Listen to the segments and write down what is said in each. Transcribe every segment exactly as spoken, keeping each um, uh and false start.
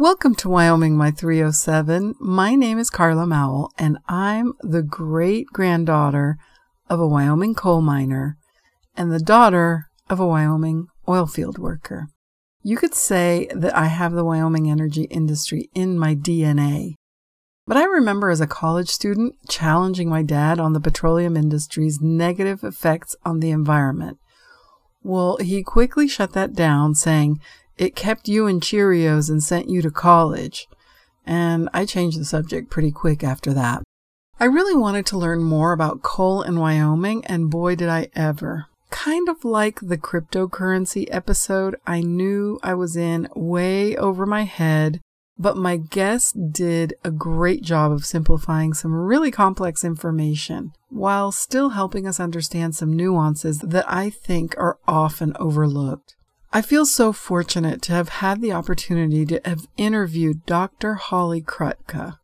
Welcome to Wyoming My three oh seven. My name is Carla Mowell, and I'm the great-granddaughter of a Wyoming coal miner and the daughter of a Wyoming oil field worker. You could say that I have the Wyoming energy industry in my D N A, but I remember as a college student challenging my dad on the petroleum industry's negative effects on the environment. Well, he quickly shut that down, saying, "It kept you in Cheerios and sent you to college." And I changed the subject pretty quick after that. I really wanted to learn more about coal in Wyoming, and boy did I ever. Kind of like the cryptocurrency episode, I knew I was in way over my head, but my guest did a great job of simplifying some really complex information while still helping us understand some nuances that I think are often overlooked. I feel so fortunate to have had the opportunity to have interviewed Doctor Holly Krutka.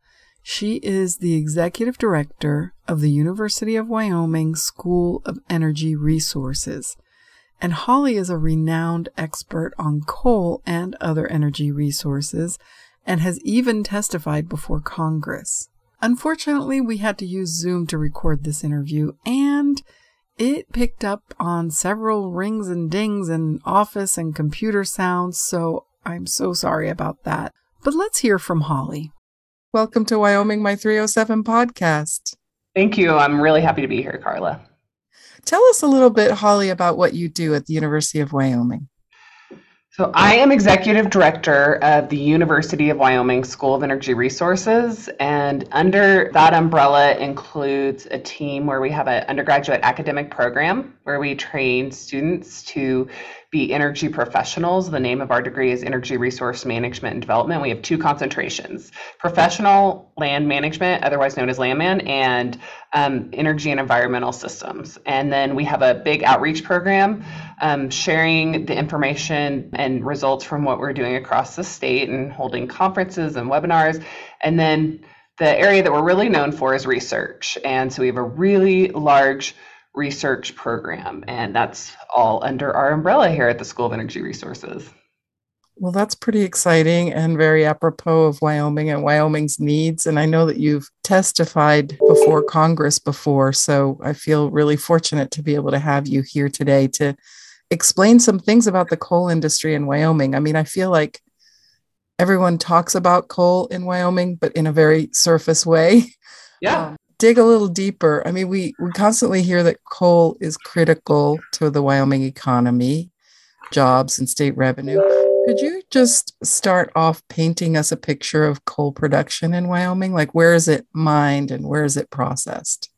She is the Executive Director of the University of Wyoming School of Energy Resources, and Holly is a renowned expert on coal and other energy resources and has even testified before Congress. Unfortunately, we had to use Zoom to record this interview, and it picked up on several rings and dings and office and computer sounds, so I'm so sorry about that. But let's hear from Holly. Welcome to Wyoming My three oh seven podcast. Thank you. I'm really happy to be here, Carla. Tell us a little bit, Holly, about what you do at the University of Wyoming. So I am Executive Director of the University of Wyoming School of Energy Resources, and under that umbrella includes a team where we have an undergraduate academic program where we train students to be energy professionals. The name of our degree is Energy Resource Management and Development. We have two concentrations: professional land management, otherwise known as landman, and um, energy and environmental systems. And then we have a big outreach program um, sharing the information and results from what we're doing across the state and holding conferences and webinars. And then the area that we're really known for is research. And so we have a really large research program, and that's all under our umbrella here at the School of Energy Resources. Well, that's pretty exciting and very apropos of Wyoming and Wyoming's needs. And I know that you've testified before Congress before, so I feel really fortunate to be able to have you here today to explain some things about the coal industry in Wyoming. I mean, I feel like everyone talks about coal in Wyoming, but in a very surface way. Yeah. Um, Dig a little deeper. I mean, we, we constantly hear that coal is critical to the Wyoming economy, jobs, and state revenue. Could you just start off painting us a picture of coal production in Wyoming? Like, where is it mined and where is it processed?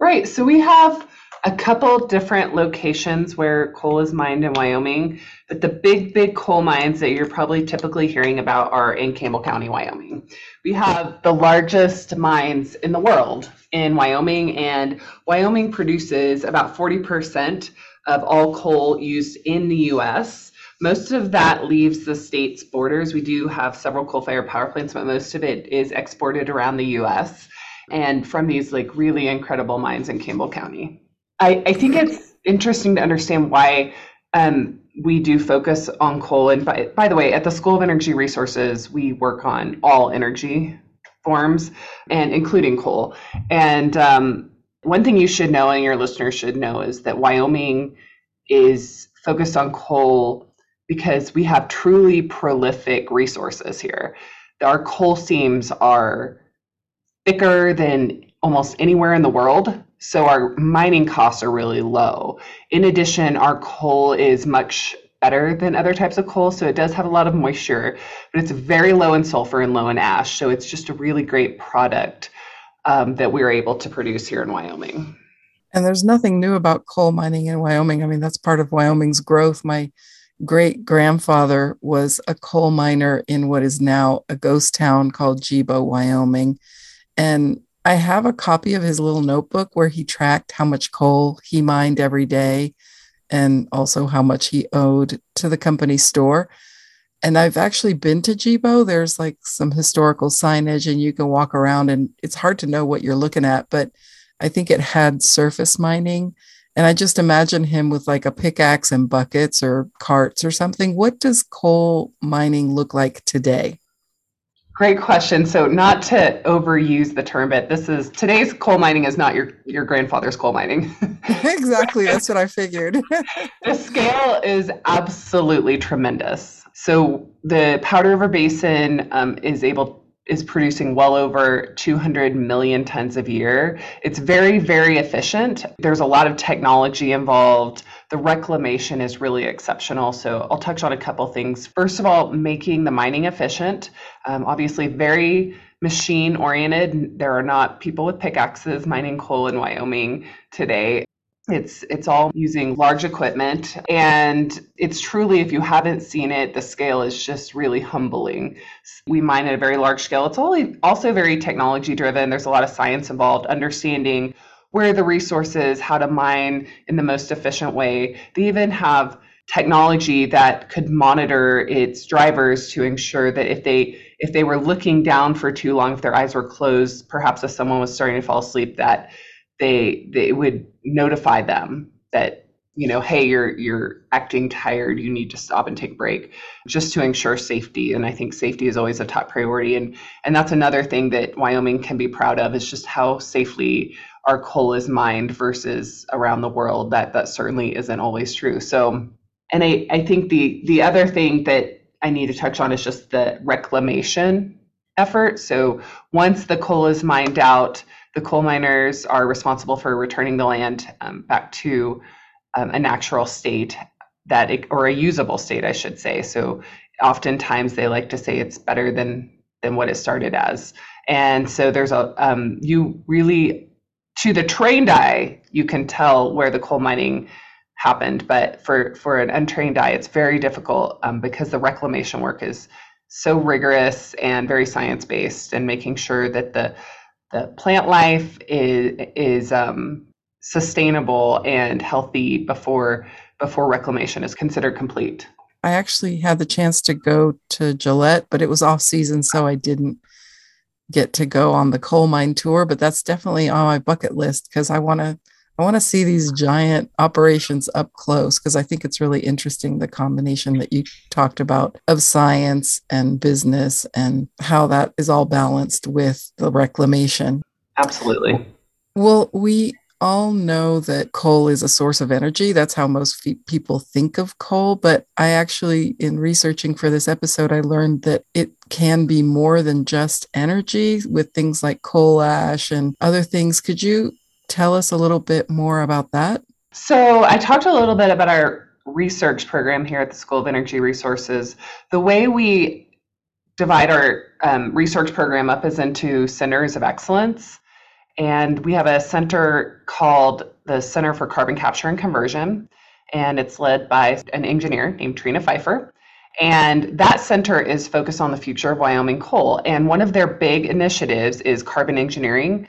Right. So we have a couple different locations where coal is mined in Wyoming, but the big, big coal mines that you're probably typically hearing about are in Campbell County, Wyoming. We have the largest mines in the world in Wyoming, and Wyoming produces about forty percent of all coal used in the U S. Most of that leaves the state's borders. We do have several coal-fired power plants, but most of it is exported around the U S and from these like really incredible mines in Campbell County. I, I think it's interesting to understand why um, we do focus on coal. And by, by the way, at the School of Energy Resources, we work on all energy forms, and including coal. And um, one thing you should know, and your listeners should know, is that Wyoming is focused on coal because we have truly prolific resources here. Our coal seams are thicker than almost anywhere in the world, so our mining costs are really low. In addition, our coal is much better than other types of coal, so it does have a lot of moisture, but it's very low in sulfur and low in ash, so it's just a really great product um, that we're able to produce here in Wyoming. And there's nothing new about coal mining in Wyoming. I mean, that's part of Wyoming's growth. My great-grandfather was a coal miner in what is now a ghost town called Gibeau, Wyoming, and I have a copy of his little notebook where he tracked how much coal he mined every day and also how much he owed to the company store. And I've actually been to Gibeau. There's like some historical signage and you can walk around and it's hard to know what you're looking at, but I think it had surface mining. And I just imagine him with like a pickaxe and buckets or carts or something. What does coal mining look like today? Great question. So not to overuse the term, but this is, today's coal mining is not your, your grandfather's coal mining. Exactly. That's what I figured. The scale is absolutely tremendous. So the Powder River Basin um, is able, is producing well over two hundred million tons a year. It's very, very efficient. There's a lot of technology involved. The reclamation is really exceptional. So I'll touch on a couple things. First of all, making the mining efficient. Um, obviously very machine oriented. There are not people with pickaxes mining coal in Wyoming today. It's it's all using large equipment, and it's truly, if you haven't seen it, the scale is just really humbling. We mine at a very large scale. It's only also very technology driven. There's a lot of science involved, understanding where the resource is, how to mine in the most efficient way. They even have technology that could monitor its drivers to ensure that if they if they were looking down for too long, if their eyes were closed, perhaps if someone was starting to fall asleep, that They they would notify them that, you know, hey, you're you're acting tired, you need to stop and take a break, just to ensure safety. And I think safety is always a top priority. And and that's another thing that Wyoming can be proud of, is just how safely our coal is mined versus around the world. That that certainly isn't always true. So, and I, I think the the other thing that I need to touch on is just the reclamation effort. So once the coal is mined out, the coal miners are responsible for returning the land um, back to um, a natural state, that it, or a usable state, I should say. So oftentimes they like to say it's better than than what it started as. And so there's a um, you really, to the trained eye, you can tell where the coal mining happened. But for for an untrained eye, it's very difficult um, because the reclamation work is so rigorous and very science-based, and making sure that the The plant life is is um, sustainable and healthy before before reclamation is considered complete. I actually had the chance to go to Gillette, but it was off season, so I didn't get to go on the coal mine tour. But that's definitely on my bucket list, because I want to I want to see these giant operations up close, because I think it's really interesting, the combination that you talked about of science and business, and how that is all balanced with the reclamation. Absolutely. Well, we all know that coal is a source of energy. That's how most fe- people think of coal. But I actually, in researching for this episode, I learned that it can be more than just energy, with things like coal ash and other things. Could you tell us a little bit more about that? So I talked a little bit about our research program here at the School of Energy Resources. The way we divide our um, research program up is into centers of excellence. And we have a center called the Center for Carbon Capture and Conversion. And it's led by an engineer named Trina Pfeiffer. And that center is focused on the future of Wyoming coal. And one of their big initiatives is carbon engineering,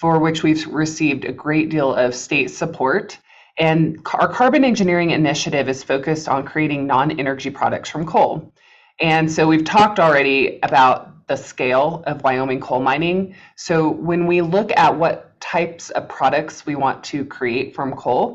for which we've received a great deal of state support. And our carbon engineering initiative is focused on creating non-energy products from coal. And so we've talked already about the scale of Wyoming coal mining. So when we look at what types of products we want to create from coal,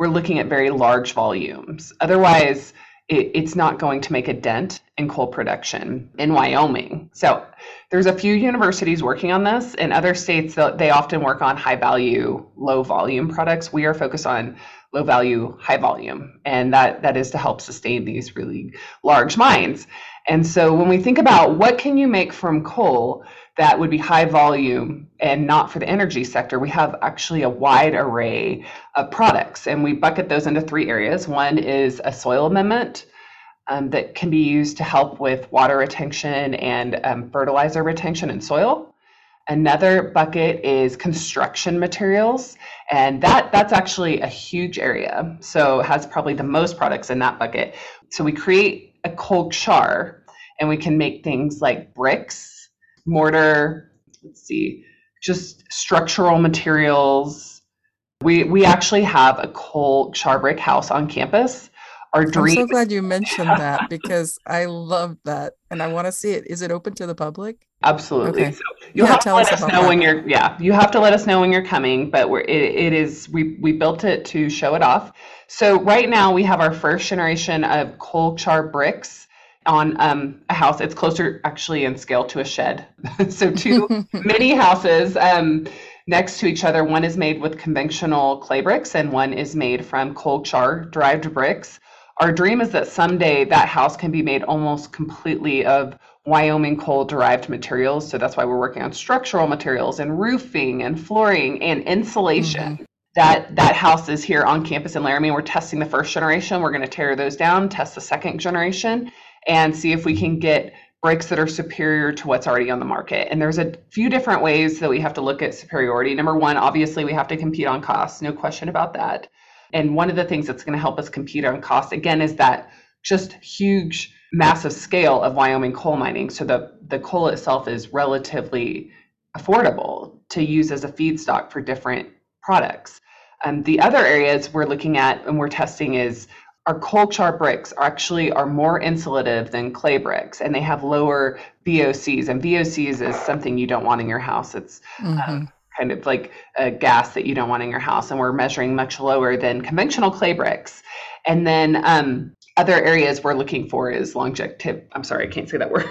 we're looking at very large volumes. Otherwise, it, it's not going to make a dent in coal production in Wyoming. So there's a few universities working on this. In other states, they often work on high value, low volume products. We are focused on low value, high volume, and that, that is to help sustain these really large mines. And so when we think about what can you make from coal that would be high volume and not for the energy sector, we have actually a wide array of products, and we bucket those into three areas. One is a soil amendment, Um, that can be used to help with water retention and um, fertilizer retention in soil. Another bucket is construction materials, and that that's actually a huge area. So it has probably the most products in that bucket. So we create a coal char, and we can make things like bricks, mortar, let's see, just structural materials. We, we actually have a coal char brick house on campus. Our dream. I'm so glad you mentioned that, because I love that and I want to see it. Is it open to the public? Absolutely. Okay. So you'll yeah, have to let us, us know that. when you're, yeah, you have to let us know when you're coming, but we're, it, it is, we, we built it to show it off. So right now we have our first generation of coal char bricks on um, a house. It's closer actually in scale to a shed. So two mini houses um, next to each other. One is made with conventional clay bricks and one is made from coal char derived bricks. Our dream is that someday that house can be made almost completely of Wyoming coal derived materials. So that's why we're working on structural materials and roofing and flooring and insulation. Mm-hmm. That that house is here on campus in Laramie. We're testing the first generation. We're going to tear those down, test the second generation, and see if we can get bricks that are superior to what's already on the market. And there's a few different ways that we have to look at superiority. Number one, obviously, we have to compete on cost. No question about that. And one of the things that's going to help us compete on cost, again, is that just huge, massive scale of Wyoming coal mining. So the, the coal itself is relatively affordable to use as a feedstock for different products. And um, the other areas we're looking at and we're testing is our coal char bricks are actually are more insulative than clay bricks, and they have lower V O Cs. And V O Cs is something you don't want in your house. It's mm-hmm. um, kind of like a gas that you don't want in your house. And we're measuring much lower than conventional clay bricks. And then um, other areas we're looking for is longevity. I'm sorry, I can't say that word.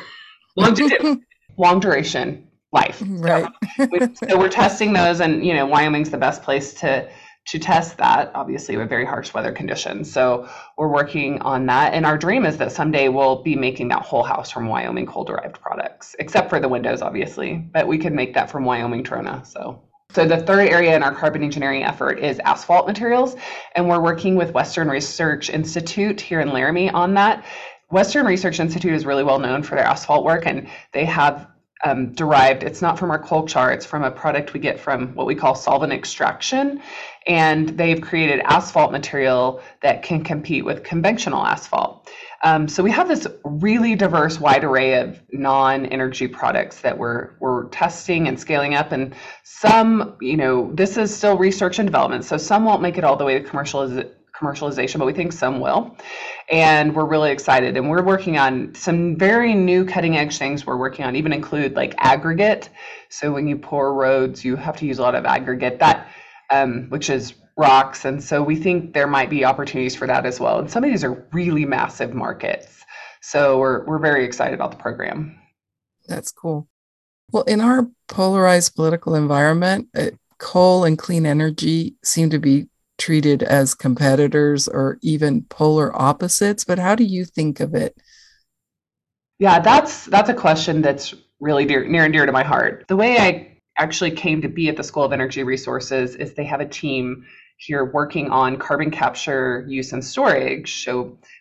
Longevity, long duration life. Right. So, so we're testing those, and you know, Wyoming's the best place to to test that, obviously, with very harsh weather conditions. So we're working on that. And our dream is that someday we'll be making that whole house from Wyoming coal-derived products, except for the windows, obviously. But we could make that from Wyoming trona. So so the third area in our carbon engineering effort is asphalt materials. And we're working with Western Research Institute here in Laramie on that. Western Research Institute is really well known for their asphalt work, and they have Um, derived, it's not from our coal char, it's from a product we get from what we call solvent extraction, and they've created asphalt material that can compete with conventional asphalt. Um, so we have this really diverse, wide array of non-energy products that we're we're testing and scaling up, and some, you know, this is still research and development, so some won't make it all the way to commercialization. commercialization, but we think some will. And we're really excited. And we're working on some very new cutting edge things we're working on, even include like aggregate. So when you pour roads, you have to use a lot of aggregate, that, um, which is rocks. And so we think there might be opportunities for that as well. And some of these are really massive markets. So we're we're very excited about the program. That's cool. Well, in our polarized political environment, coal and clean energy seem to be treated as competitors or even polar opposites, but how do you think of it? Yeah, that's that's a question that's really dear, near and dear to my heart. The way I actually came to be at the School of Energy Resources is they have a team here working on carbon capture, use, and storage. So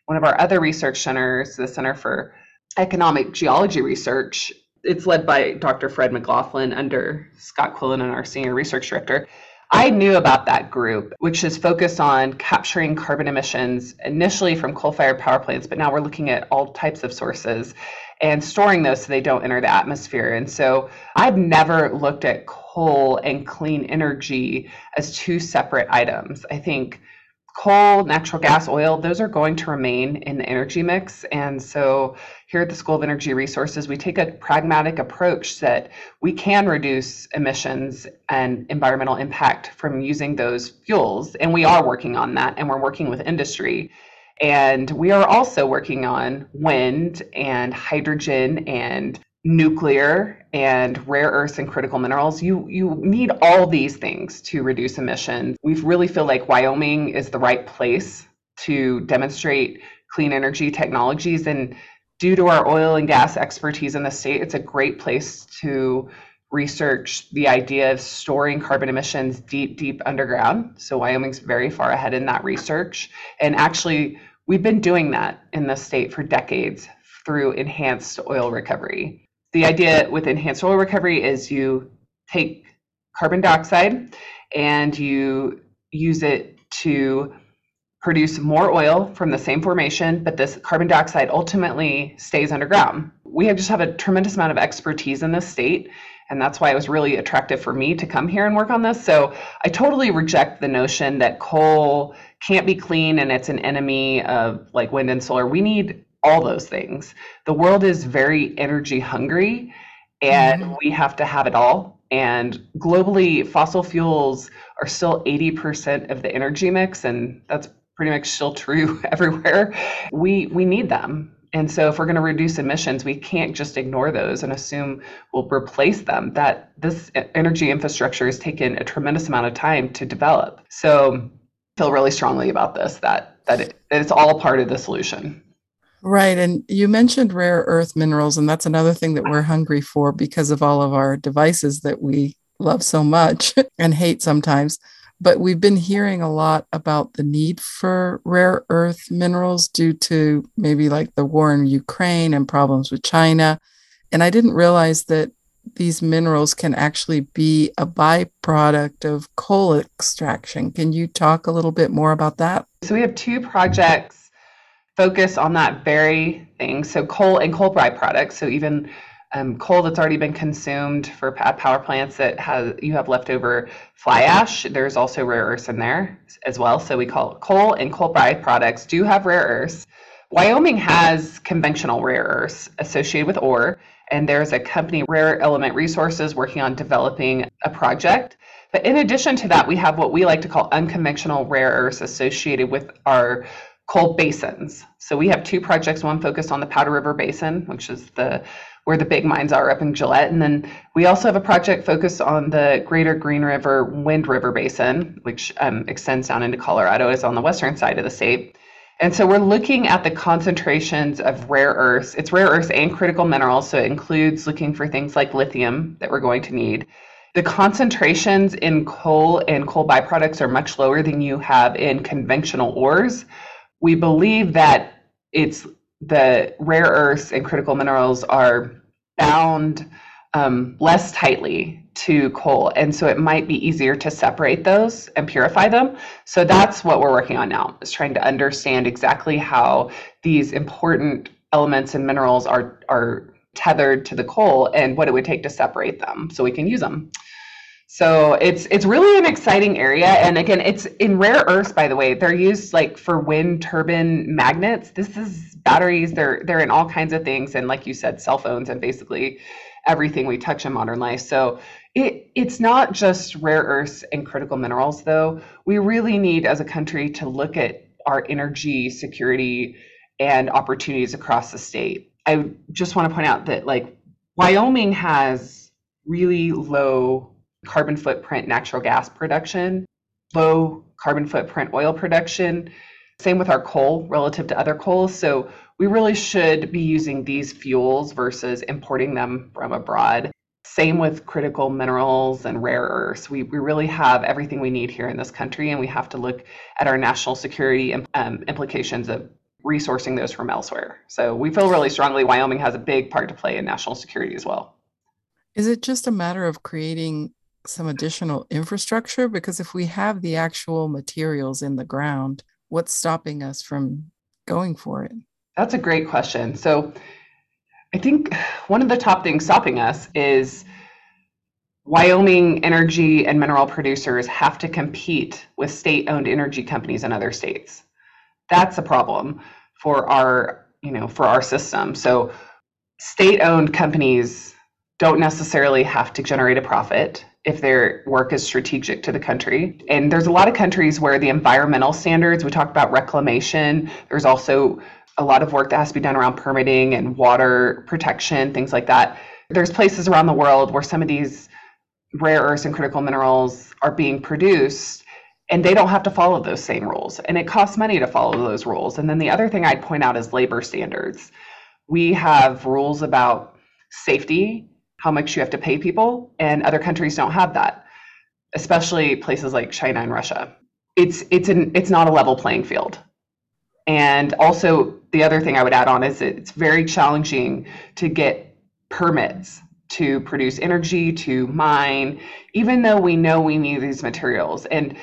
one of our other research centers, the Center for Economic Geology Research, it's led by Doctor Fred McLaughlin under Scott Quillen and our senior research director. I knew about that group, which is focused on capturing carbon emissions initially from coal-fired power plants, but now we're looking at all types of sources and storing those so they don't enter the atmosphere. And so I've never looked at coal and clean energy as two separate items. I think coal, natural gas, oil, those are going to remain in the energy mix. And so here at the School of Energy Resources, we take a pragmatic approach that we can reduce emissions and environmental impact from using those fuels. And we are working on that, and we're working with industry. And we are also working on wind and hydrogen and nuclear and rare earths and critical minerals. You you need all these things to reduce emissions. We really feel like Wyoming is the right place to demonstrate clean energy technologies. And due to our oil and gas expertise in the state, it's a great place to research the idea of storing carbon emissions deep, deep underground. So Wyoming's very far ahead in that research. And actually, we've been doing that in the state for decades through enhanced oil recovery. The idea with enhanced oil recovery is you take carbon dioxide and you use it to produce more oil from the same formation, but this carbon dioxide ultimately stays underground. We have just have a tremendous amount of expertise in this state, and that's why it was really attractive for me to come here and work on this. So I totally reject the notion that coal can't be clean and it's an enemy of like wind and solar. We need all those things. The world is very energy hungry, and mm-hmm. we have to have it all. And globally, fossil fuels are still eighty percent of the energy mix, and that's pretty much still true everywhere. We we need them. And so if we're going to reduce emissions, we can't just ignore those and assume we'll replace them. That this energy infrastructure has taken a tremendous amount of time to develop. So I feel really strongly about this, that, that, it, that it's all part of the solution. Right. And you mentioned rare earth minerals, and that's another thing that we're hungry for because of all of our devices that we love so much and hate sometimes. But we've been hearing a lot about the need for rare earth minerals due to maybe like the war in Ukraine and problems with China. And I didn't realize that these minerals can actually be a byproduct of coal extraction. Can you talk a little bit more about that? So we have two projects focused on that very thing. So coal and coal byproducts. So even Um, coal that's already been consumed for power plants that has you have leftover fly ash. There's also rare earths in there as well. So we call it coal and coal byproducts do have rare earths. Wyoming has conventional rare earths associated with ore, and there's a company, Rare Element Resources, working on developing a project. But in addition to that, we have what we like to call unconventional rare earths associated with our coal basins. So we have two projects, one focused on the Powder River Basin, which is the where the big mines are up in Gillette. And then we also have a project focused on the Greater Green River Wind River Basin, which um, extends down into Colorado, is on the western side of the state. And so we're looking at the concentrations of rare earths. It's rare earths and critical minerals, so it includes looking for things like lithium that we're going to need. The concentrations in coal and coal byproducts are much lower than you have in conventional ores. We believe that it's the rare earths and critical minerals are bound um, less tightly to coal. And so it might be easier to separate those and purify them. So that's what we're working on now, is trying to understand exactly how these important elements and minerals are, are tethered to the coal and what it would take to separate them so we can use them. So it's it's really an exciting area. And again, it's in rare earths, by the way, they're used like for wind turbine magnets. This is batteries, they're they're in all kinds of things. And like you said, cell phones and basically everything we touch in modern life. So it it's not just rare earths and critical minerals, though. We really need as a country to look at our energy security and opportunities across the state. I just want to point out that like Wyoming has really low carbon footprint natural gas production, low carbon footprint oil production, same with our coal relative to other coals. So we really should be using these fuels versus importing them from abroad. Same with critical minerals and rare earths. We, we really have everything we need here in this country, and we have to look at our national security um, implications of resourcing those from elsewhere. So we feel really strongly Wyoming has a big part to play in national security as well. Is it just a matter of creating some additional infrastructure? Because if we have the actual materials in the ground, what's stopping us from going for it? That's a great question. So I think one of the top things stopping us is Wyoming energy and mineral producers have to compete with state-owned energy companies in other states. That's a problem for our, you know, for our system. So state-owned companies don't necessarily have to generate a profit if their work is strategic to the country. And there's a lot of countries where the environmental standards, we talked about reclamation, there's also a lot of work that has to be done around permitting and water protection, things like that. There's places around the world where some of these rare earths and critical minerals are being produced, and they don't have to follow those same rules. And it costs money to follow those rules. And then the other thing I'd point out is labor standards. We have rules about safety, how much you have to pay people, and other countries don't have that, especially places like China and Russia. It's it's an it's not a level playing field. And also the other thing I would add on is it's very challenging to get permits to produce energy, to mine, even though we know we need these materials. And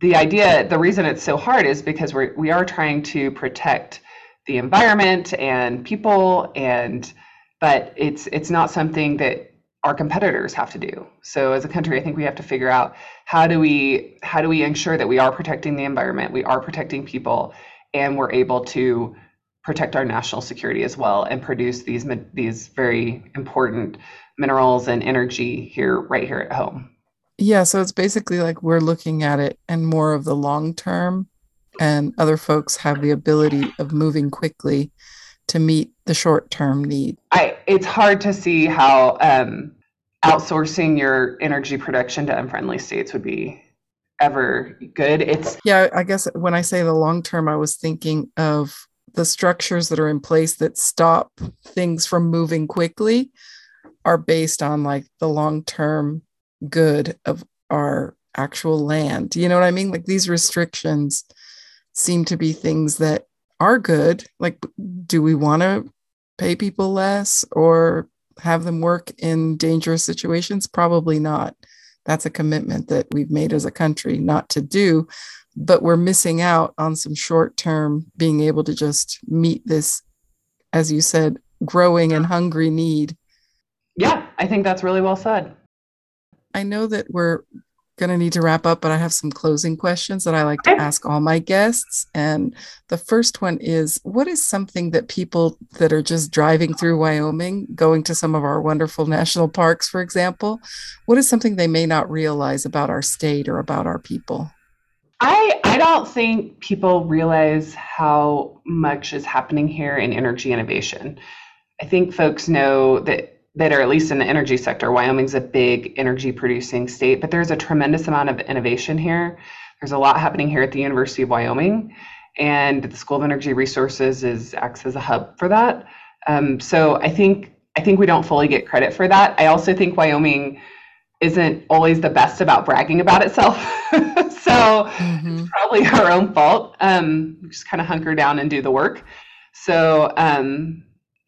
the idea, the reason it's so hard is because we we are trying to protect the environment and people, and but it's it's not something that our competitors have to do. So as a country, I think we have to figure out how do we how do we ensure that we are protecting the environment, we are protecting people, and we're able to protect our national security as well and produce these these very important minerals and energy here right here at home. Yeah, so it's basically like we're looking at it and more of the long term, and other folks have the ability of moving quickly to meet the short-term need. I, it's hard to see how um, outsourcing your energy production to unfriendly states would be ever good. It's yeah, I guess when I say the long-term, I was thinking of the structures that are in place that stop things from moving quickly are based on like the long-term good of our actual land. You know what I mean? Like these restrictions seem to be things that are good. Like, do we want to pay people less or have them work in dangerous situations? Probably not. That's a commitment that we've made as a country not to do, but we're missing out on some short-term being able to just meet this, as you said, growing and hungry need. Yeah, I think that's really well said. I know that we're going to need to wrap up, but I have some closing questions that I like to ask all my guests. And the first one is, what is something that people that are just driving through Wyoming, going to some of our wonderful national parks, for example, what is something they may not realize about our state or about our people? I, I don't think people realize how much is happening here in energy innovation. I think folks know that that are at least in the energy sector. Wyoming's a big energy producing state, but there's a tremendous amount of innovation here. There's a lot happening here at the University of Wyoming, and the School of Energy Resources is acts as a hub for that. Um, so I think I think we don't fully get credit for that. I also think Wyoming isn't always the best about bragging about itself. So mm-hmm. It's probably our own fault. Um, just kind of hunker down and do the work. So um,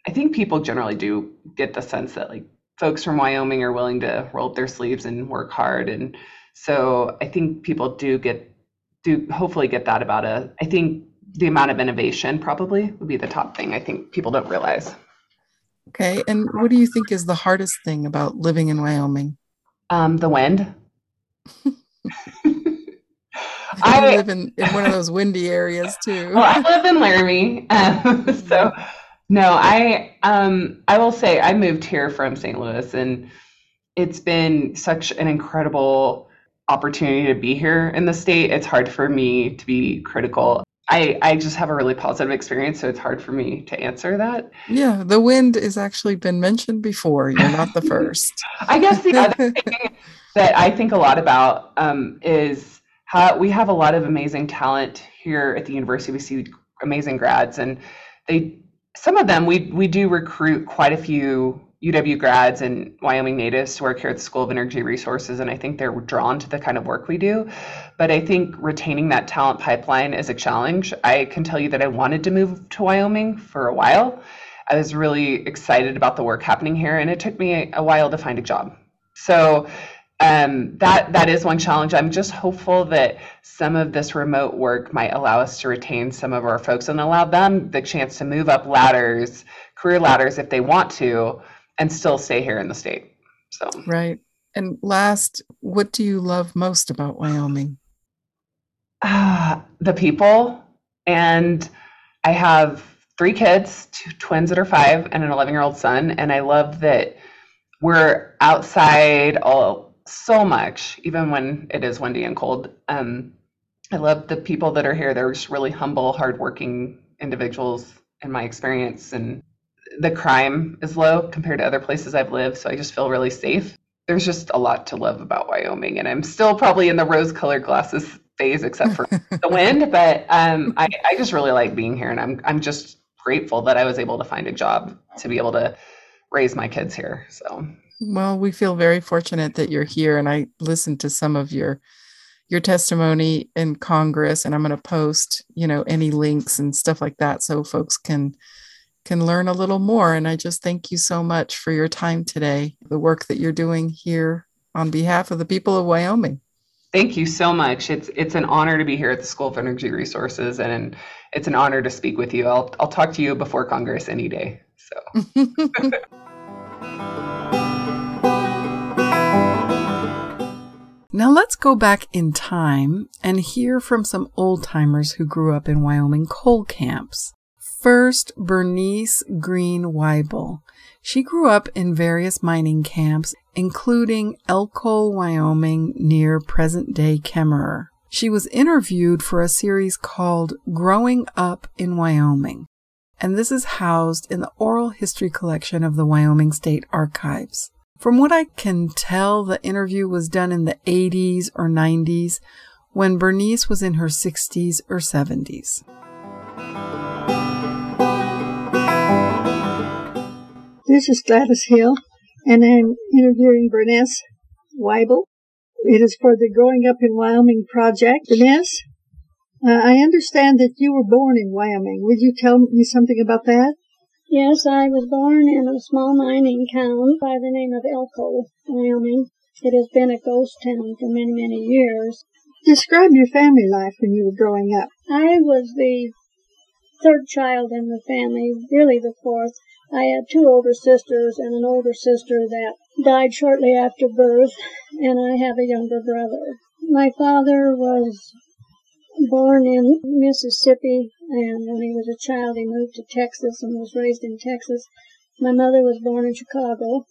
I think people generally do get the sense that like folks from Wyoming are willing to roll up their sleeves and work hard. And so I think people do get, do hopefully get that about a, I think the amount of innovation probably would be the top thing I think people don't realize. Okay. And what do you think is the hardest thing about living in Wyoming? Um, the wind. I live in, in one of those windy areas too. Well, I live in Laramie. Um, so No, I um, I will say I moved here from Saint Louis, and it's been such an incredible opportunity to be here in the state. It's hard for me to be critical. I, I just have a really positive experience, so it's hard for me to answer that. Yeah, the wind has actually been mentioned before. You're not the first. I guess the other thing that I think a lot about um, is how we have a lot of amazing talent here at the university. We see amazing grads, and they Some of them, we we do recruit quite a few U W grads and Wyoming natives to work here at the School of Energy Resources, and I think they're drawn to the kind of work we do. But I think retaining that talent pipeline is a challenge. I can tell you that I wanted to move to Wyoming for a while. I was really excited about the work happening here, and it took me a while to find a job. So um, that that is one challenge. I'm just hopeful that some of this remote work might allow us to retain some of our folks and allow them the chance to move up ladders, career ladders, if they want to, and still stay here in the state. So right. And last, what do you love most about Wyoming? Uh, the people. And I have three kids, two twins that are five and an eleven-year-old son. And I love that we're outside all so much, even when it is windy and cold. Um, I love the people that are here. They're just really humble, hardworking individuals in my experience. And the crime is low compared to other places I've lived. So I just feel really safe. There's just a lot to love about Wyoming. And I'm still probably in the rose-colored glasses phase, except for the wind. But um, I, I just really like being here. And I'm I'm just grateful that I was able to find a job to be able to raise my kids here. So. Well, we feel very fortunate that you're here, and I listened to some of your your testimony in Congress, and I'm going to post, you know, any links and stuff like that so folks can can learn a little more. And I just thank you so much for your time today, the work that you're doing here on behalf of the people of Wyoming. Thank you so much. It's it's an honor to be here at the School of Energy Resources, and it's an honor to speak with you. I'll I'll talk to you before Congress any day. So. Now let's go back in time and hear from some old-timers who grew up in Wyoming coal camps. First, Bernice Green Weibel. She grew up in various mining camps, including Elkol, Wyoming, near present-day Kemmerer. She was interviewed for a series called Growing Up in Wyoming. and this is housed in the oral history collection of the Wyoming State Archives. From what I can tell, the interview was done in the eighties or nineties, when Bernice was in her sixties or seventies. This is Gladys Hill, and I'm interviewing Bernice Weibel. It is for the Growing Up in Wyoming project. Bernice, uh, I understand that you were born in Wyoming. Would you tell me something about that? Yes, I was born in a small mining town by the name of Elkol, Wyoming. It has been a ghost town for many, many years. Describe your family life when you were growing up. I was the third child in the family, really the fourth. I had two older sisters and an older sister that died shortly after birth, and I have a younger brother. My father was born in Mississippi, and when he was a child he moved to Texas and was raised in Texas. My mother was born in Chicago,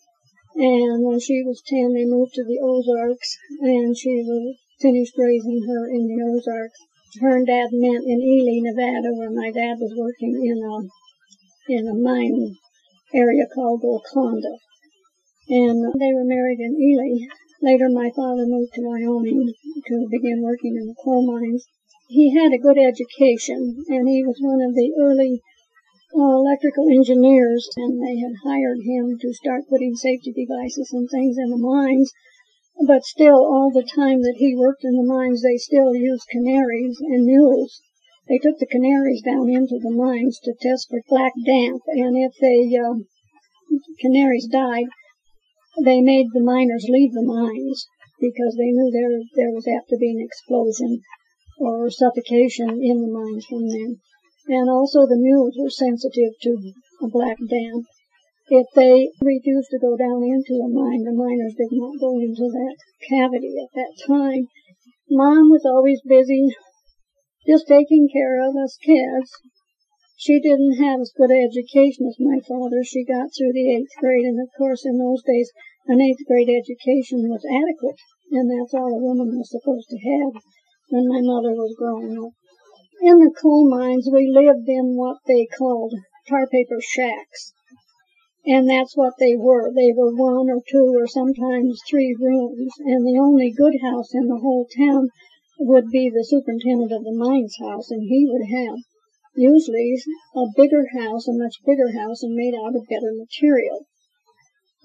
and when she was ten they moved to the Ozarks, and she was finished raising her in the Ozarks. Her and Dad met in Ely, Nevada, where my dad was working in a in a mine area called Oconda. And they were married in Ely. Later, my father moved to Wyoming to begin working in the coal mines. He had a good education, and he was one of the early uh, electrical engineers, and they had hired him to start putting safety devices and things in the mines. But still, all the time that he worked in the mines, they still used canaries and mules. They took the canaries down into the mines to test for black damp, and if they, uh, the canaries died, they made the miners leave the mines because they knew there, there was apt to be an explosion or suffocation in the mines from them. And also the mules were sensitive to black damp. If they refused to go down into a mine, the miners did not go into that cavity at that time. Mom was always busy just taking care of us kids. She didn't have as good an education as my father. She got through the eighth grade, and of course in those days an eighth grade education was adequate, and that's all a woman was supposed to have when my mother was growing up. In the coal mines we lived in what they called tar paper shacks. And that's what they were. They were one or two or sometimes three rooms. And the only good house in the whole town would be the superintendent of the mines house. And he would have usually a bigger house, a much bigger house, and made out of better material.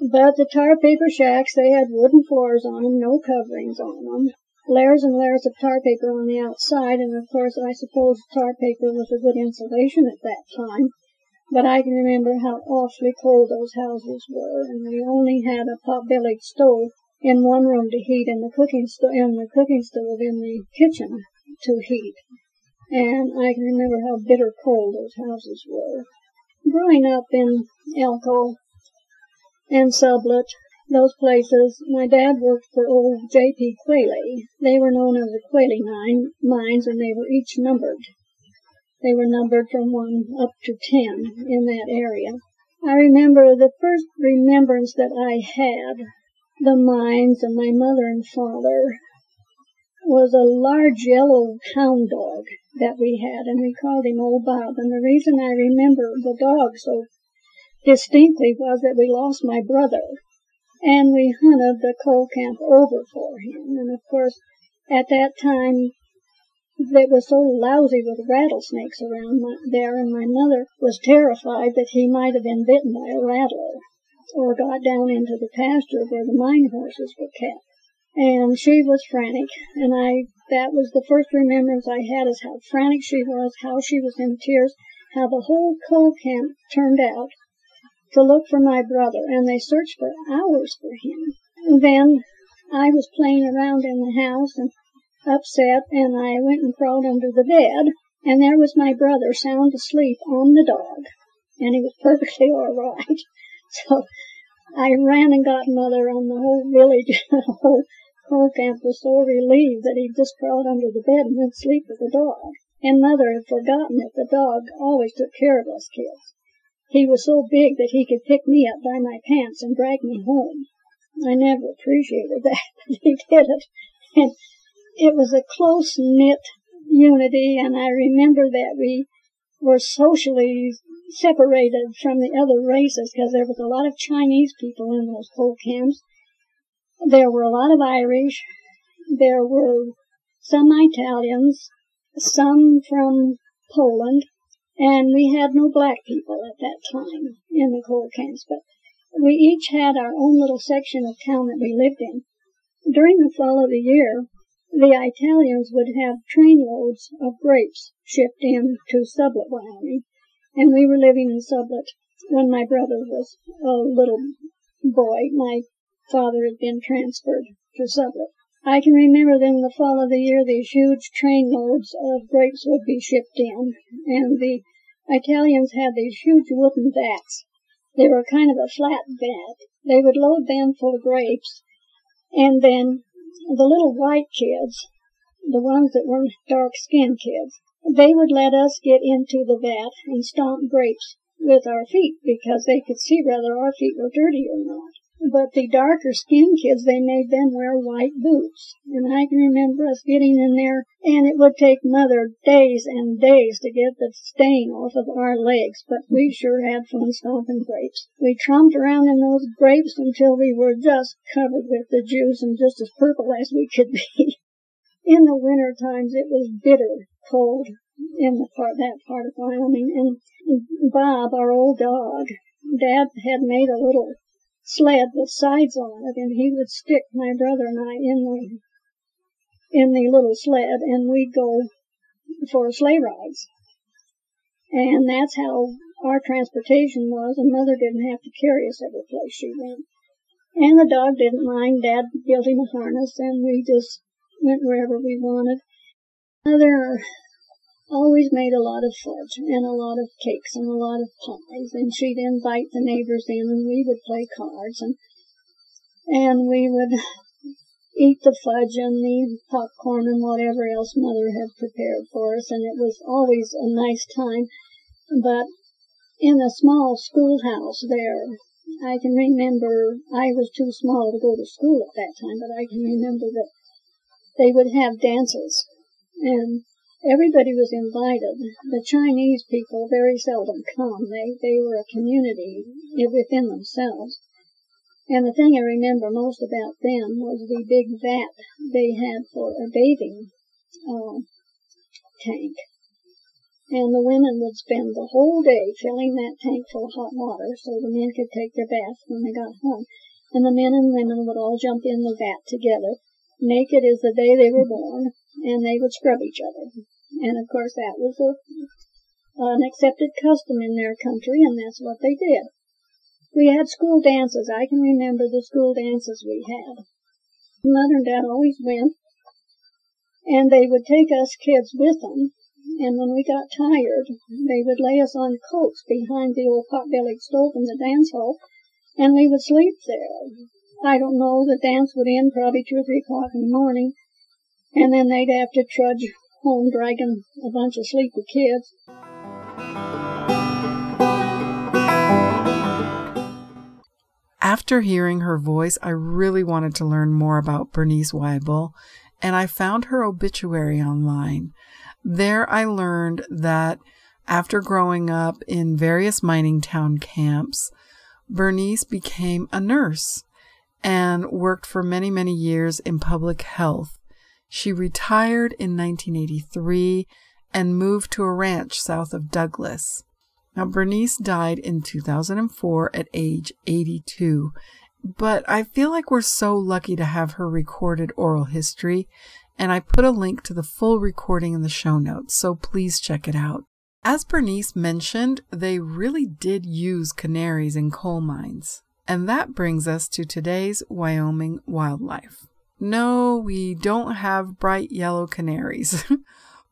But the tar paper shacks, they had wooden floors on them, no coverings on them. Layers and layers of tar paper on the outside. And, of course, I suppose tar paper was a good insulation at that time. But I can remember how awfully cold those houses were, and we only had a pot-bellied stove in one room to heat, and the cooking stove and the cooking stove in the kitchen to heat. And I can remember how bitter cold those houses were. Growing up in Elko and Sublet, those places, my dad worked for old J P Quealy. They were known as the Quealy mine, mines, and they were each numbered. They were numbered from one up to ten in that area. I remember the first remembrance that I had, the mines of my mother and father, was a large yellow hound dog that we had, and we called him Old Bob. And the reason I remember the dog so distinctly was that we lost my brother, and we hunted the coal camp over for him. And, of course, at that time, it was so lousy with rattlesnakes around my, there, and my mother was terrified that he might have been bitten by a rattler or got down into the pasture where the mine horses were kept. And she was frantic, and I that was the first remembrance I had, is how frantic she was, how she was in tears, how the whole coal camp turned out to look for my brother, and they searched for hours for him. And then I was playing around in the house, and upset, and I went and crawled under the bed, and there was my brother sound asleep on the dog, and he was perfectly all right. So I ran and got mother, and the whole village, the whole coal camp was so relieved that he just crawled under the bed and went to sleep with the dog. And mother had forgotten that the dog always took care of us kids. He was so big that he could pick me up by my pants and drag me home. I never appreciated that, but he did it. And it was a close-knit unity, and I remember that we were socially separated from the other races because there was a lot of Chinese people in those coal camps. There were a lot of Irish. There were some Italians, some from Poland, and we had no black people at that time in the coal camps, but we each had our own little section of town that we lived in. During the fall of the year, the Italians would have trainloads of grapes shipped in to Sublet, Wyoming, and we were living in Sublet when my brother was a little boy. My father had been transferred to Sublet. I can remember that in the fall of the year, these huge trainloads of grapes would be shipped in, and the Italians had these huge wooden vats. They were kind of a flat vat. They would load them full of grapes, and then the little white kids, the ones that weren't dark-skinned kids, they would let us get into the vat and stomp grapes with our feet because they could see whether our feet were dirty or not. But the darker-skinned kids, they made them wear white boots. And I can remember us getting in there, and it would take Mother days and days to get the stain off of our legs, but we sure had fun stomping grapes. We tromped around in those grapes until we were just covered with the juice and just as purple as we could be. In the winter times, it was bitter cold in the part, that part of Wyoming, and Bob, our old dog, Dad had made a little sled with sides on it, and he would stick my brother and I in the in the little sled, and we'd go for sleigh rides. And that's how our transportation was, and Mother didn't have to carry us every place she went. And the dog didn't mind. Dad built him a harness, and we just went wherever we wanted. Mother always made a lot of fudge and a lot of cakes and a lot of pies, and she'd invite the neighbors in, and we would play cards, and and we would eat the fudge and the popcorn and whatever else Mother had prepared for us, and it was always a nice time. But in a small schoolhouse there, I can remember, I was too small to go to school at that time, but I can remember that they would have dances, and everybody was invited. The Chinese people very seldom come. They, they were a community within themselves. And the thing I remember most about them was the big vat they had for a bathing uh, tank. And the women would spend the whole day filling that tank full of hot water so the men could take their bath when they got home. And the men and women would all jump in the vat together, naked as the day they were born, and they would scrub each other. And, of course, that was a, an accepted custom in their country, and that's what they did. We had school dances. I can remember the school dances we had. Mother and Dad always went, and they would take us kids with them, and when we got tired, they would lay us on coats behind the old pot-bellied stove in the dance hall, and we would sleep there. I don't know, the dance would end probably two or three o'clock in the morning, and then they'd have to trudge home dragging a bunch of sleepy kids. After hearing her voice, I really wanted to learn more about Bernice Weibel, and I found her obituary online. There I learned that after growing up in various mining town camps, Bernice became a nurse and worked for many, many years in public health. She retired in nineteen eighty-three and moved to a ranch south of Douglas. Now, Bernice died in two thousand four at age eighty-two, but I feel like we're so lucky to have her recorded oral history, and I put a link to the full recording in the show notes, so please check it out. As Bernice mentioned, they really did use canaries in coal mines. And that brings us to today's Wyoming wildlife. No, we don't have bright yellow canaries,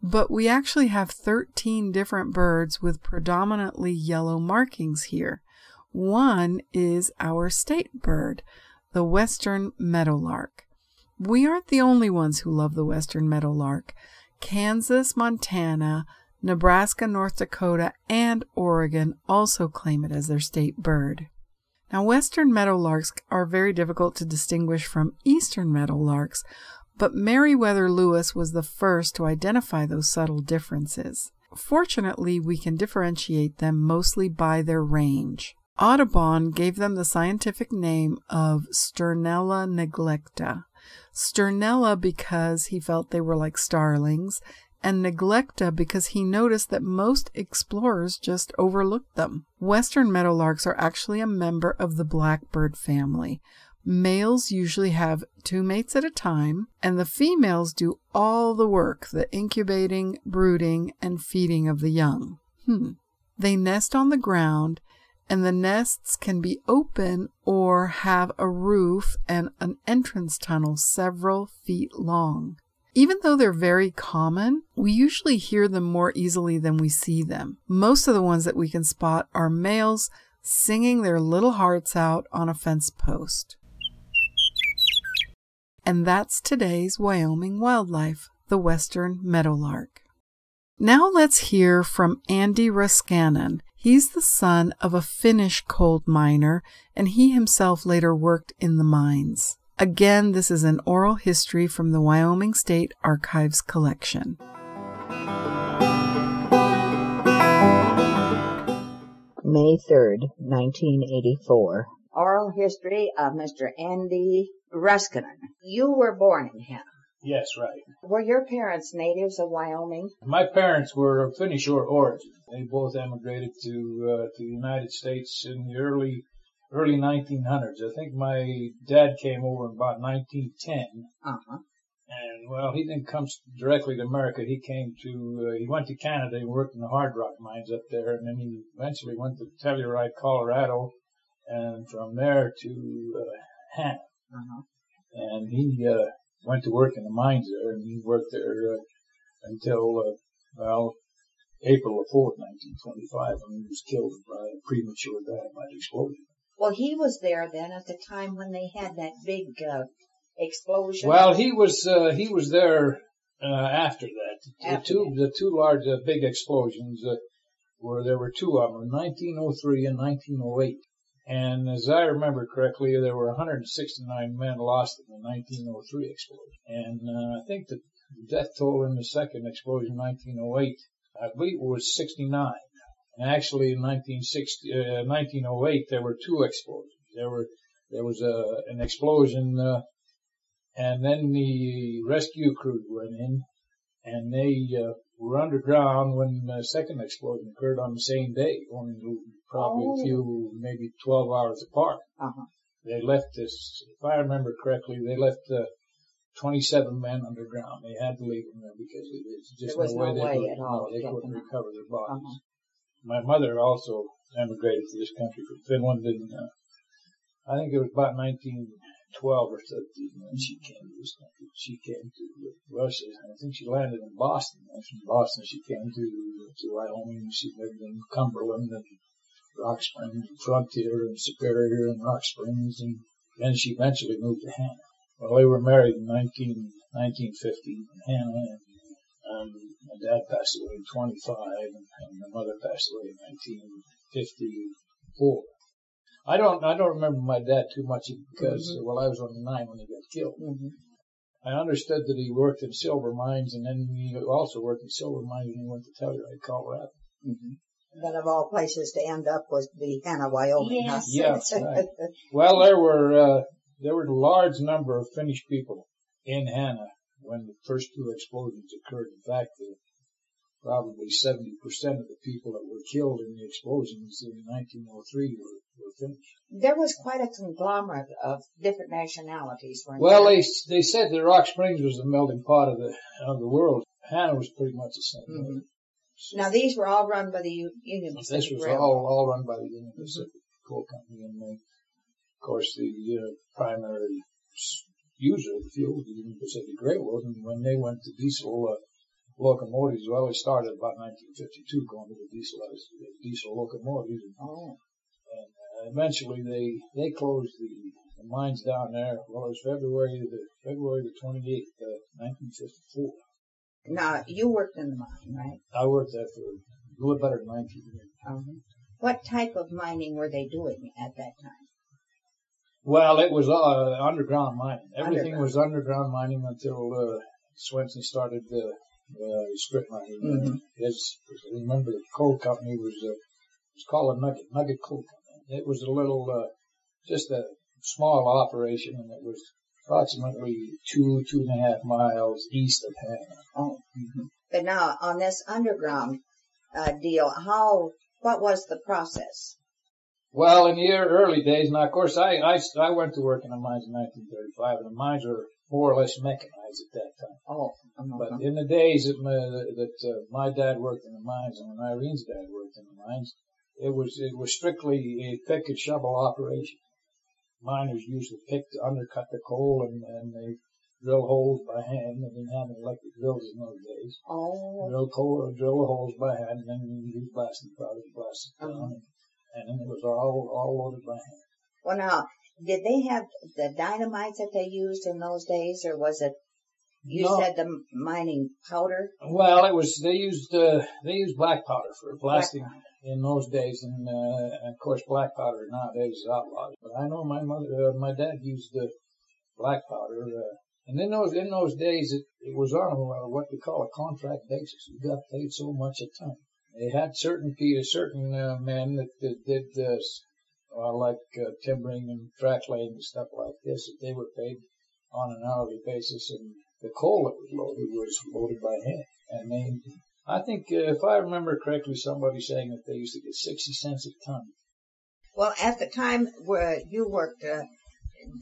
but we actually have thirteen different birds with predominantly yellow markings here. One is our state bird, the Western Meadowlark. We aren't the only ones who love the Western Meadowlark. Kansas, Montana, Nebraska, North Dakota, and Oregon also claim it as their state bird. Now, Western meadowlarks are very difficult to distinguish from Eastern meadowlarks, but Meriwether Lewis was the first to identify those subtle differences. Fortunately, we can differentiate them mostly by their range. Audubon gave them the scientific name of Sternella neglecta. Sternella because he felt they were like starlings, and neglecta because he noticed that most explorers just overlooked them. Western meadowlarks are actually a member of the blackbird family. Males usually have two mates at a time, and the females do all the work, the incubating, brooding, and feeding of the young. Hmm. They nest on the ground, and the nests can be open or have a roof and an entrance tunnel several feet long. Even though they're very common, we usually hear them more easily than we see them. Most of the ones that we can spot are males singing their little hearts out on a fence post. And that's today's Wyoming wildlife, the Western meadowlark. Now let's hear from Andy Ruskanen. He's the son of a Finnish coal miner, and he himself later worked in the mines. Again, this is an oral history from the Wyoming State Archives collection. May third, nineteen eighty-four. Oral history of Mister Andy Ruskanen. You were born in Hanna. Yes, right. Were your parents natives of Wyoming? My parents were of Finnish origin. They both emigrated to uh, to the United States in the early Early nineteen hundreds. I think my dad came over in about nineteen ten. Uh-huh. And, well, he didn't come directly to America. He came to, uh, he went to Canada. He worked in the hard rock mines up there. And then he eventually went to Telluride, Colorado. And from there to uh, Hanna. Uh-huh. And he uh, went to work in the mines there. And he worked there uh, until, uh, well, April fourth, nineteen twenty-five. When he was killed by a premature death by an explosion. Well, he was there then at the time when they had that big uh, explosion. Well, he was uh, he was there uh, after that. After the two that. the two large uh, big explosions uh, were there were two of them, nineteen oh three and nineteen oh eight. And as I remember correctly, there were one hundred sixty-nine men lost in the nineteen oh three explosion. And uh, I think the death toll in the second explosion, nineteen oh eight, I believe it was sixty-nine. And actually, in nineteen sixty, uh, nineteen oh eight, there were two explosions. There were there was a an explosion, uh, and then the rescue crew went in, and they uh, were underground when the second explosion occurred on the same day, only probably oh. a few, maybe twelve hours apart. Uh-huh. They left this, if I remember correctly, they left uh, twenty-seven men underground. They had to leave them there because it, it's just there no way, no way they could no, they couldn't recover their bodies. Uh-huh. My mother also emigrated to this country from Finland, and uh, I think it was about nineteen twelve or thirteen when she came to this country. She came to Russia, and I think she landed in Boston. And from Boston, she came to to Wyoming. She lived in Cumberland and Rock Springs, and Frontier and Superior and Rock Springs, and then she eventually moved to Hanna. Well, they were married in nineteen fifteen in Hanna. And Um, my dad passed away in twenty-five, and my mother passed away in nineteen fifty-four. I don't, I don't remember my dad too much because, mm-hmm. well, I was only nine when he got killed. Mm-hmm. I understood that he worked in silver mines, and then he also worked in silver mines when he went to Telluride, Colorado. Mm-hmm. Then of all places to end up was the Hanna, Wyoming. Yes. yes right. Well, there were uh, there were a large number of Finnish people in Hanna when the first two explosions occurred. In fact, probably seventy percent of the people that were killed in the explosions in nineteen oh three were, were Finnish. There was quite a conglomerate of different nationalities. Well, there? they they said that Rock Springs was the melting pot of the of the world. Hanna was pretty much the same. Mm-hmm. So now these were all run by the Union Pacific. This was all, all run by the Union Pacific mm-hmm. Coal Company, and then, of course the you know, primary user of the fuel, the Union Pacific Railroad, and when they went to diesel uh, locomotives, well, they started about nineteen fifty-two going to the diesel uh, diesel locomotives, and, oh. and uh, eventually they they closed the, the mines down there. Well, it was February the February the twenty-eighth, uh, nineteen fifty-four. Now you worked in the mine, right? I worked there for a little better than nineteen years. Uh-huh. What type of mining were they doing at that time? Well, it was uh, underground mining. Everything underground. was underground mining until uh, Swenson started uh, uh, strip mining. Mm-hmm. His, I remember the coal company was uh, it's called a Nugget Nugget Coal Company. It was a little, uh, just a small operation, and it was approximately two two and a half miles east of Hanna. Oh, mm-hmm. But now on this underground uh, deal, how what was the process? Well, in the early days, now of course I, I, I went to work in the mines in nineteen thirty-five, and the mines were more or less mechanized at that time. Oh, uh-huh. But in the days that my, that uh, my dad worked in the mines and Irene's dad worked in the mines, it was it was strictly a pick and shovel operation. Miners usually picked to undercut the coal, and, and they drill holes by hand. They didn't have electric drills in those days. Oh. Drill coal or drill holes by hand, and then you use blasting powder to blast it down. Uh-huh. And it was all, all loaded by hand. Well, now, did they have the dynamites that they used in those days, or was it, you no. said the mining powder? Well, it was, they used, uh, they used black powder for blasting powder in those days, and, uh, and of course black powder nowadays is outlawed. But I know my mother, uh, my dad used the uh, black powder, uh, and in those, in those days it, it was on uh, what we call a contract basis. You got paid so much a ton. They had certain people, certain uh, men that, that did this, uh, like uh, timbering and track laying and stuff like this, that they were paid on an hourly basis, and the coal that was loaded was loaded by hand. And they, I think, uh, if I remember correctly, somebody saying that they used to get sixty cents a ton. Well, at the time where you worked, uh,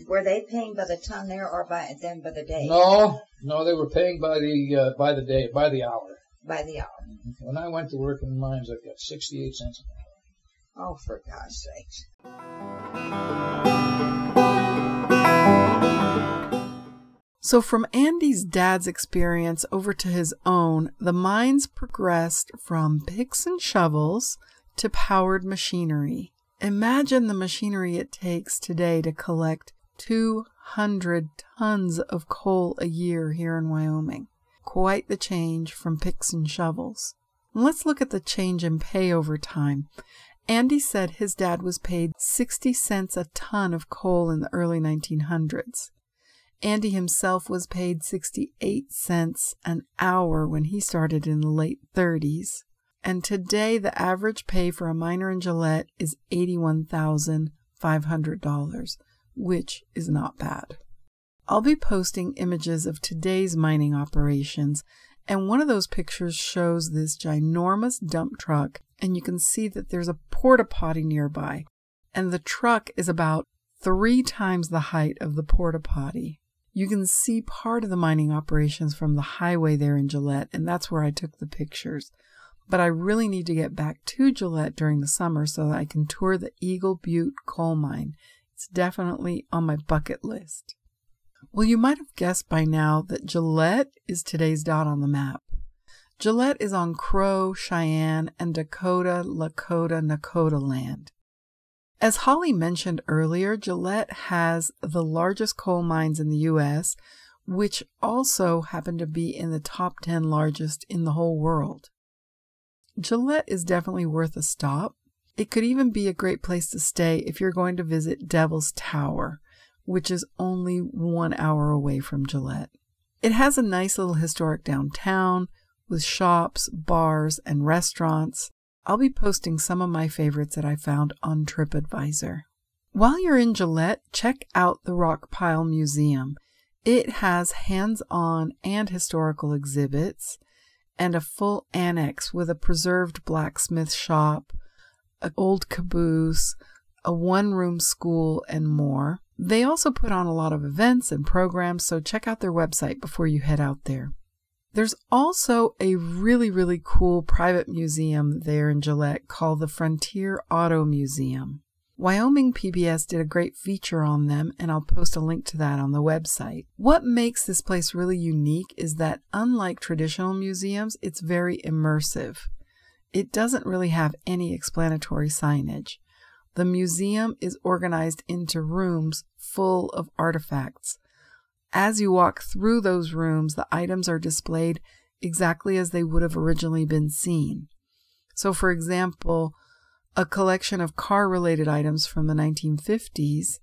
were they paying by the ton there, or by then by the day? No, no, they were paying by the uh, by the day, by the hour. By the hour. When I went to work in the mines, I got sixty-eight cents an hour. Oh, for God's sakes. So from Andy's dad's experience over to his own, the mines progressed from picks and shovels to powered machinery. Imagine the machinery it takes today to collect two hundred tons of coal a year here in Wyoming. Quite the change from picks and shovels. Let's look at the change in pay over time. Andy said his dad was paid sixty cents a ton of coal in the early nineteen hundreds. Andy himself was paid sixty-eight cents an hour when he started in the late thirties. And today the average pay for a miner in Gillette is eighty-one thousand five hundred dollars, which is not bad. I'll be posting images of today's mining operations, and one of those pictures shows this ginormous dump truck, and you can see that there's a porta potty nearby, and the truck is about three times the height of the porta potty. You can see part of the mining operations from the highway there in Gillette, and that's where I took the pictures. But I really need to get back to Gillette during the summer so that I can tour the Eagle Butte coal mine. It's definitely on my bucket list. Well, you might have guessed by now that Gillette is today's dot on the map. Gillette is on Crow, Cheyenne, and Dakota, Lakota, Nakota land. As Holly mentioned earlier, Gillette has the largest coal mines in the U S, which also happen to be in the top ten largest in the whole world. Gillette is definitely worth a stop. It could even be a great place to stay if you're going to visit Devil's Tower, which is only one hour away from Gillette. It has a nice little historic downtown with shops, bars, and restaurants. I'll be posting some of my favorites that I found on TripAdvisor. While you're in Gillette, check out the Rockpile Museum. It has hands-on and historical exhibits and a full annex with a preserved blacksmith shop, an old caboose, a one-room school, and more. They also put on a lot of events and programs, so check out their website before you head out there. There's also a really, really cool private museum there in Gillette called the Frontier Auto Museum. Wyoming P B S did a great feature on them, and I'll post a link to that on the website. What makes this place really unique is that, unlike traditional museums, it's very immersive. It doesn't really have any explanatory signage. The museum is organized into rooms full of artifacts. As you walk through those rooms, the items are displayed exactly as they would have originally been seen. So, for example, a collection of car-related items from the nineteen fifties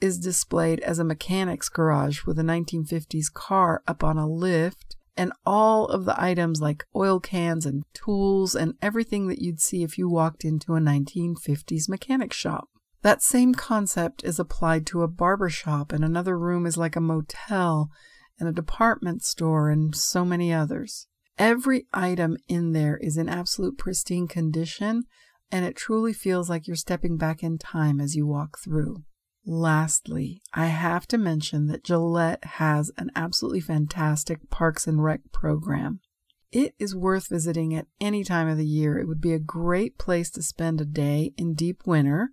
is displayed as a mechanic's garage with a nineteen fifties car up on a lift and all of the items like oil cans and tools and everything that you'd see if you walked into a nineteen fifties mechanic shop. That same concept is applied to a barber shop, and another room is like a motel and a department store and so many others. Every item in there is in absolute pristine condition, and it truly feels like you're stepping back in time as you walk through. Lastly, I have to mention that Gillette has an absolutely fantastic Parks and Rec program. It is worth visiting at any time of the year. It would be a great place to spend a day in deep winter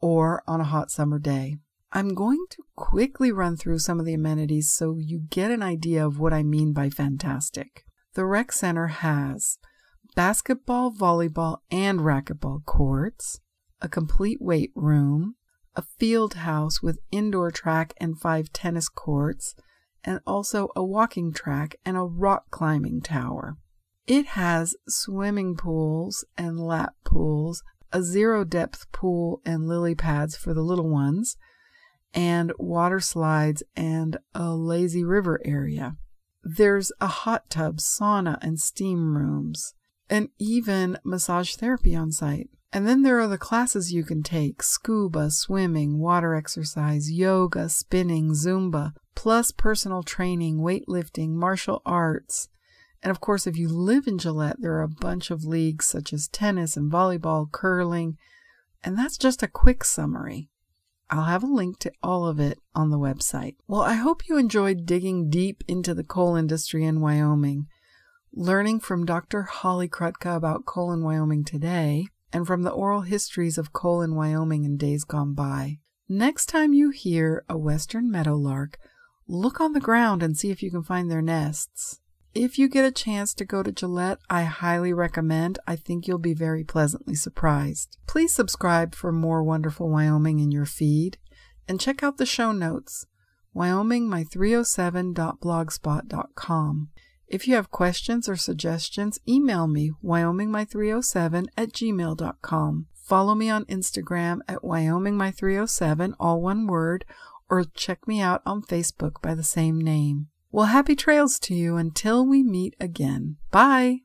or on a hot summer day. I'm going to quickly run through some of the amenities so you get an idea of what I mean by fantastic. The rec center has basketball, volleyball, and racquetball courts, a complete weight room, a field house with indoor track and five tennis courts, and also a walking track and a rock climbing tower. It has swimming pools and lap pools, a zero-depth pool and lily pads for the little ones, and water slides and a lazy river area. There's a hot tub, sauna, and steam rooms, and even massage therapy on site. And then there are the classes you can take: scuba, swimming, water exercise, yoga, spinning, Zumba, plus personal training, weightlifting, martial arts. And of course, if you live in Gillette, there are a bunch of leagues such as tennis and volleyball, curling, and that's just a quick summary. I'll have a link to all of it on the website. Well, I hope you enjoyed digging deep into the coal industry in Wyoming, learning from Doctor Holly Krutka about coal in Wyoming today, and from the oral histories of coal in Wyoming in days gone by. Next time you hear a western meadowlark, look on the ground and see if you can find their nests. If you get a chance to go to Gillette, I highly recommend. I think you'll be very pleasantly surprised. Please subscribe for more wonderful Wyoming in your feed, and check out the show notes, wyoming my three oh seven dot blogspot dot com. If you have questions or suggestions, email me, wyoming my three oh seven at gmail dot com. Follow me on Instagram at wyoming my three oh seven, all one word, or check me out on Facebook by the same name. Well, happy trails to you until we meet again. Bye!